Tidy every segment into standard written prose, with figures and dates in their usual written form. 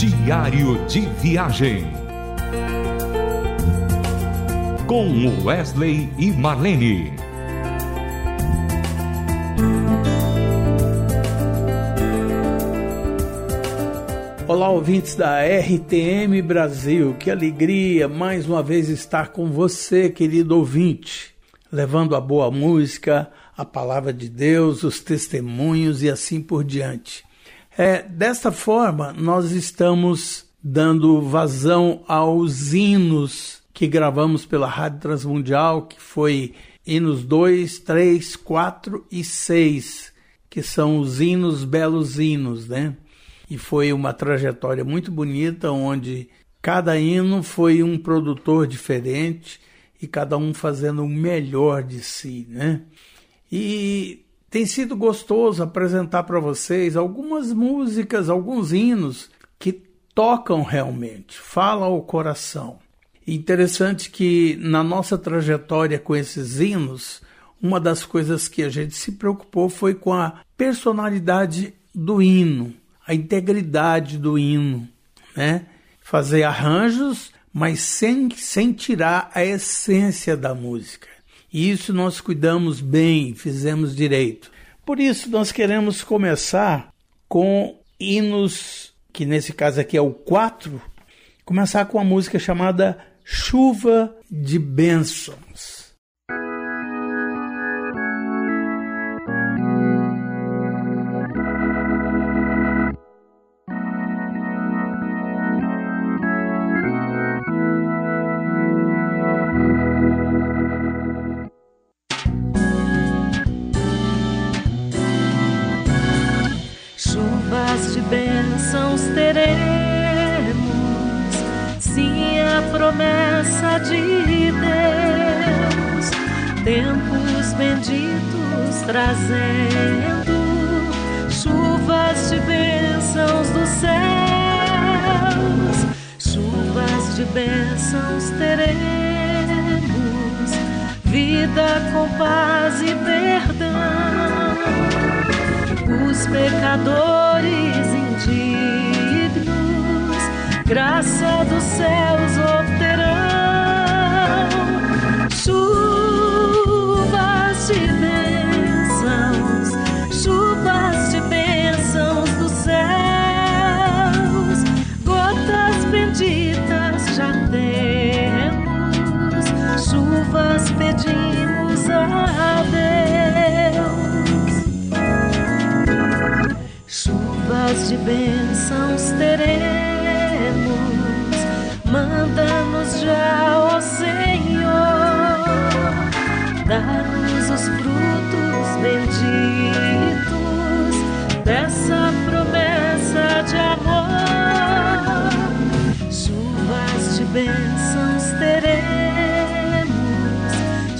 Diário de Viagem, com Wesley e Marlene. Olá, ouvintes da RTM Brasil, que alegria mais uma vez estar com você, querido ouvinte, levando a boa música, a palavra de Deus, os testemunhos e assim por diante. Desta forma, nós estamos dando vazão aos hinos que gravamos pela Rádio Transmundial, que foi hinos 2, 3, 4 e 6, que são os hinos belos hinos, né? E foi uma trajetória muito bonita, onde cada hino foi um produtor diferente e cada um fazendo o melhor de si, né? E tem sido gostoso apresentar para vocês algumas músicas, alguns hinos que tocam realmente, falam ao coração. Interessante que na nossa trajetória com esses hinos, uma das coisas que a gente se preocupou foi com a personalidade do hino, a integridade do hino, né? Fazer arranjos, mas sem tirar a essência da música. E isso nós cuidamos bem, fizemos direito. Por isso nós queremos começar com hinos, que nesse caso aqui é o 4, começar com uma música chamada Chuva de Bençãos. Promessa de Deus, tempos benditos trazendo chuvas de bênçãos dos céus, chuvas de bênçãos teremos, vida com paz e perdão, os pecadores indignos, graça dos céus obterão, chuvas de bênçãos dos céus, gotas benditas já temos, chuvas pedimos a Deus, chuvas de bênçãos teremos. Manda-nos já, ó Senhor, dá-nos os frutos benditos dessa promessa de amor. Chuvas de bênçãos teremos,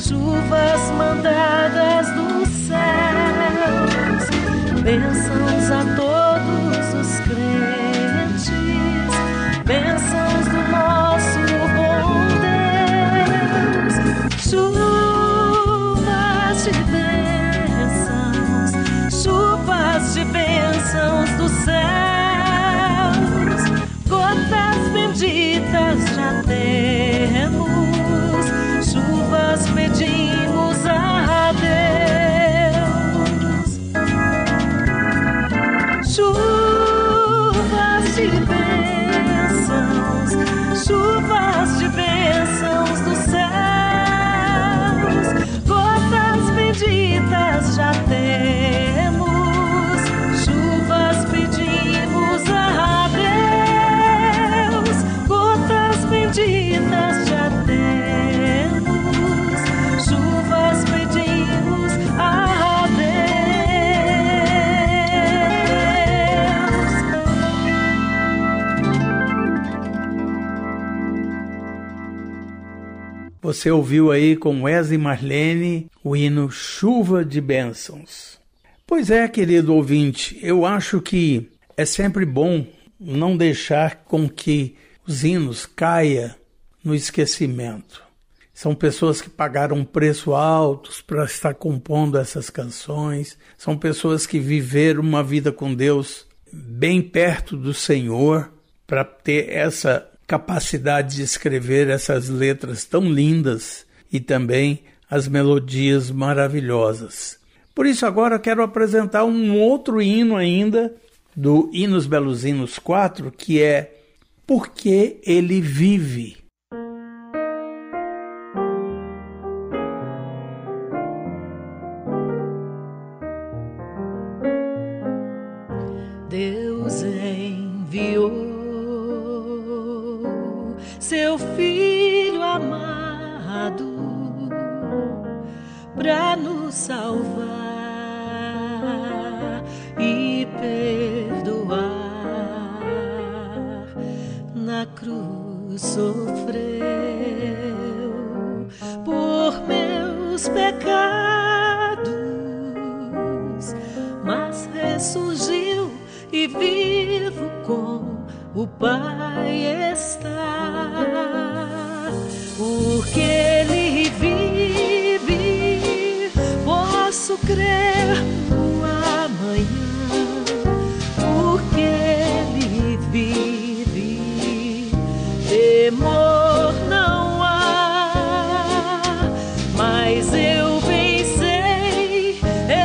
chuvas mandadas dos céus, bênçãos a todos os crentes, bênçãos do nosso bom Deus, chuvas de bênçãos dos céus, gotas benditas já temos, chuvas pedimos a Deus, chuvas de bênçãos. Chuvas de bênçãos dos céus, gotas benditas já temos, chuvas pedimos a Deus, gotas benditas já temos, chuvas pedimos a Deus. Você ouviu aí com Wesley Marlene o hino Chuva de Bênçãos. Pois é, querido ouvinte, eu acho que é sempre bom não deixar com que os hinos caia no esquecimento. São pessoas que pagaram um preço alto para estar compondo essas canções, são pessoas que viveram uma vida com Deus bem perto do Senhor, para ter essa capacidade de escrever essas letras tão lindas e também as melodias maravilhosas. Por isso agora eu quero apresentar um outro hino ainda, do Hinos Belos Hinos 4, que é Porque Ele Vive. Deus enviou seu Filho amado para nos salvar e perdoar. Na cruz sofreu por meus pecados, mas ressurgiu e vivo com o Pai está. Porque Ele vive, posso crer no amanhã. Porque Ele vive, temor não há. Mas eu pensei,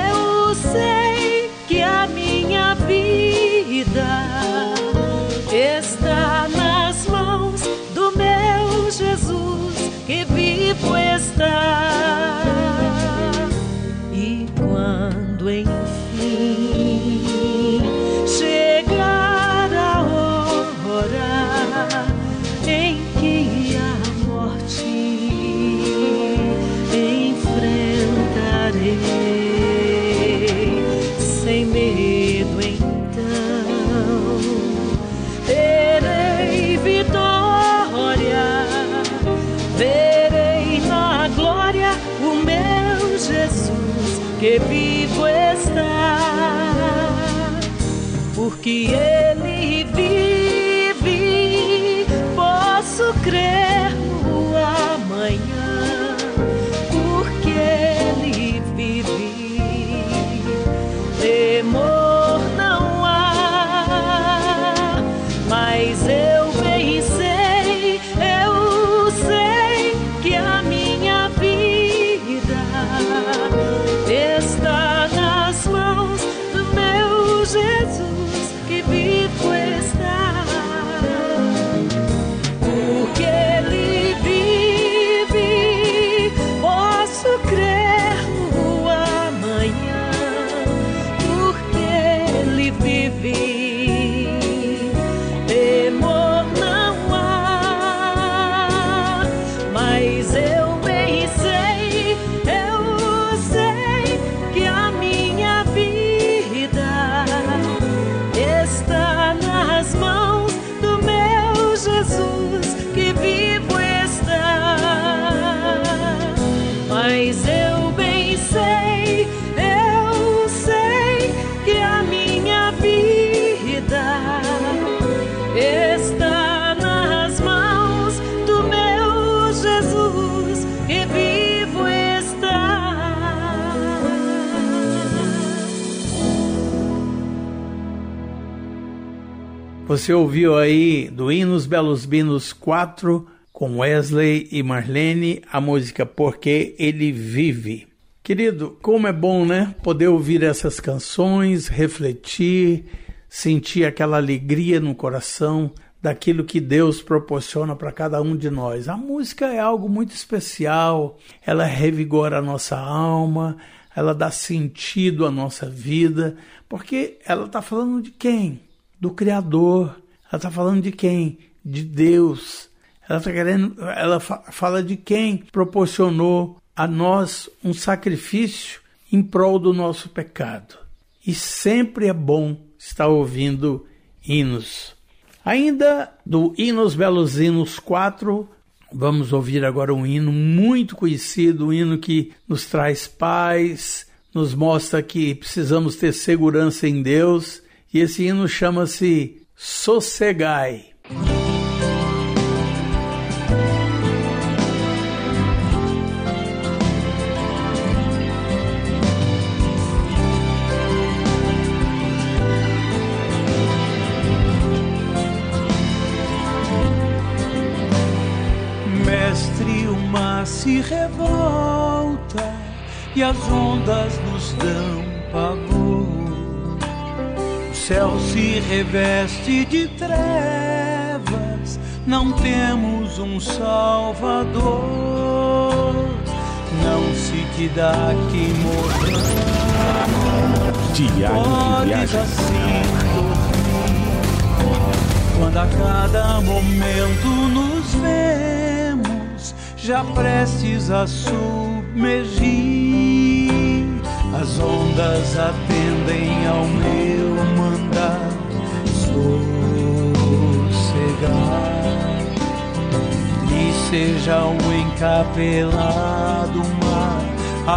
eu sei que a minha vida está nas mãos do meu Jesus, que vivo está. E quando enfim chegar a hora em que a morte enfrentarei sem medo, então terei vitória, verei na glória o meu Jesus que vivo está. Porque Ele vive, posso crer no amanhã. Porque Ele vive, temor não há. Mas eu pensei, eu sei que a minha vida está nas mãos do meu Jesus que vivo está. Porque Ele vive, posso crer no amanhã. Porque Ele vive, temor não há. Mas eu pensei, eu sei que a minha vida está nas mãos do meu Jesus que vivo está. Mas eu bem sei, eu sei que a minha vida está nas mãos do meu Jesus que vivo está. Você ouviu aí do Hinos Belos Hinos 4, com Wesley e Marlene, a música Porque Ele Vive. Querido, como é bom, né? Poder ouvir essas canções, refletir, sentir aquela alegria no coração daquilo que Deus proporciona para cada um de nós. A música é algo muito especial, ela revigora a nossa alma, ela dá sentido à nossa vida, porque ela está falando de quem? Do Criador. Ela está falando de quem? De Deus. Ela fala de quem proporcionou a nós um sacrifício em prol do nosso pecado. E sempre é bom estar ouvindo hinos. Ainda do Hinos Belos Hinos 4, vamos ouvir agora um hino muito conhecido, um hino que nos traz paz, nos mostra que precisamos ter segurança em Deus. E esse hino chama-se Sossegai. terra se revolta e as ondas nos dão pavor. O céu se reveste de trevas, não temos um salvador. Não se te dá que morramos. Diário de Viagem. Quando a cada momento nos vemos, já prestes a submergir, as ondas atendem ao meu mandar, sossegar. E seja o encapelado mar,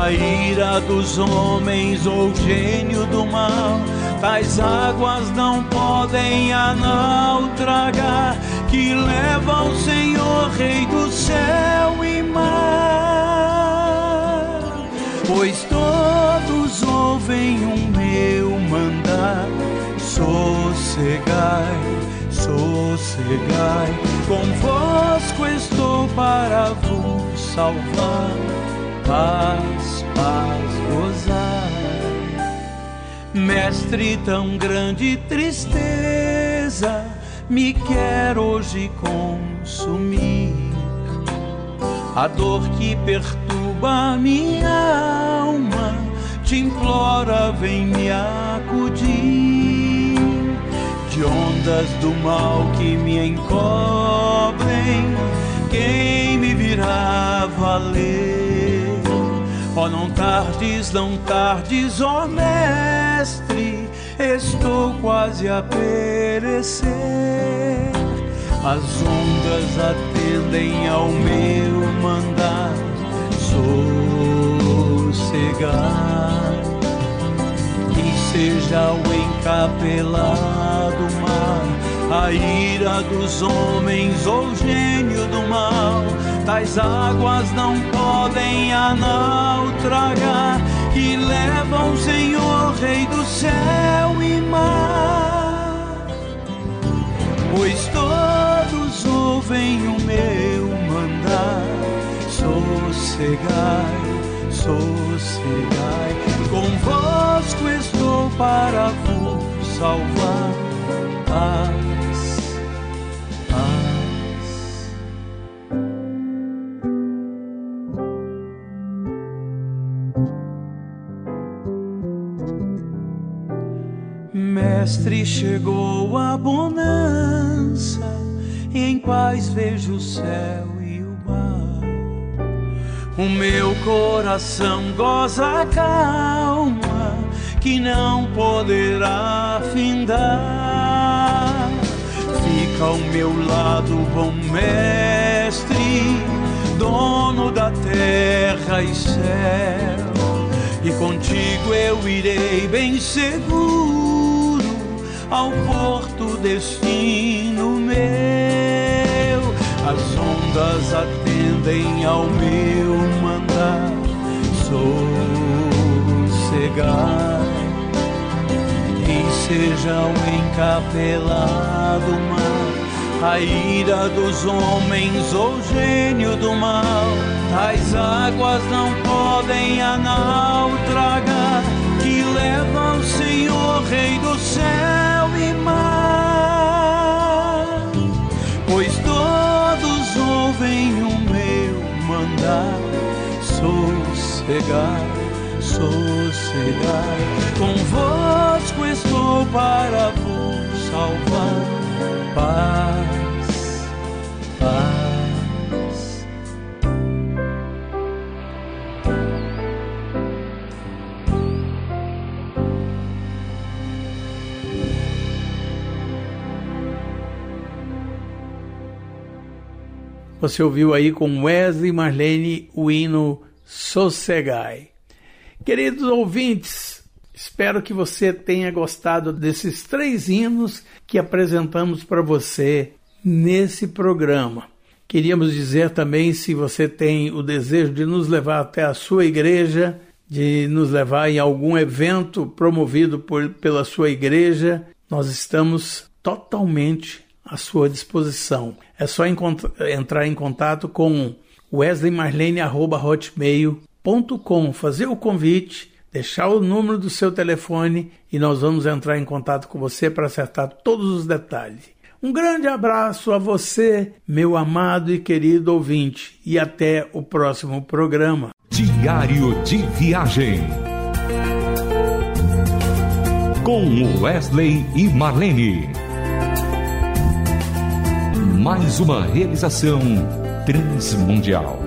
a ira dos homens ou gênio do mal, tais águas não podem a naufragar, que leva o Senhor, Rei do céu e mar. Pois todos ouvem o meu mandar, sossegai, sossegai, convosco estou para vos salvar, paz, paz gozai. Mestre, tão grande tristeza me quer hoje consumir. A dor que perturba minha alma te implora, vem me acudir. De ondas do mal que me encobrem, quem me virá valer? Ó, não tardes, ó mestre, estou quase a perecer. As ondas atendem ao meu mandar, sossegar. Que seja o encapelado mar, a ira dos homens ou gênio do mal, tais águas não podem a naufragar, que levam o Senhor, Rei do céu e mar. Pois todos ouvem o meu mandar, sossegai, sossegai, convosco estou para vos salvar, paz, paz. Mestre, chegou a bonança, em paz vejo o céu e o mar. O meu coração goza a calma que não poderá findar. Fica ao meu lado, bom mestre, dono da terra e céu, e contigo eu irei bem seguro ao porto destino meu. As ondas atendem ao meu mandar, sossegai. E seja o encapelado mar, a ira dos homens ou gênio do mal, tais águas não podem a naufragar, que leva o Senhor, Rei do céu. Pois todos ouvem o meu mandar, sossegai, sossegai, convosco estou para vos salvar, paz, paz. Você ouviu aí com Wesley Marlene o hino Sossegai. Queridos ouvintes, espero que você tenha gostado desses três hinos que apresentamos para você nesse programa. Queríamos dizer também, se você tem o desejo de nos levar até a sua igreja, de nos levar em algum evento promovido pela sua igreja, nós estamos totalmente à sua disposição. É só entrar em contato com wesleymarlene@hotmail.com, fazer o convite, deixar o número do seu telefone e nós vamos entrar em contato com você para acertar todos os detalhes. Um grande abraço a você, meu amado e querido ouvinte, e até o próximo programa. Diário de Viagem com Wesley e Marlene. Mais uma realização Transmundial.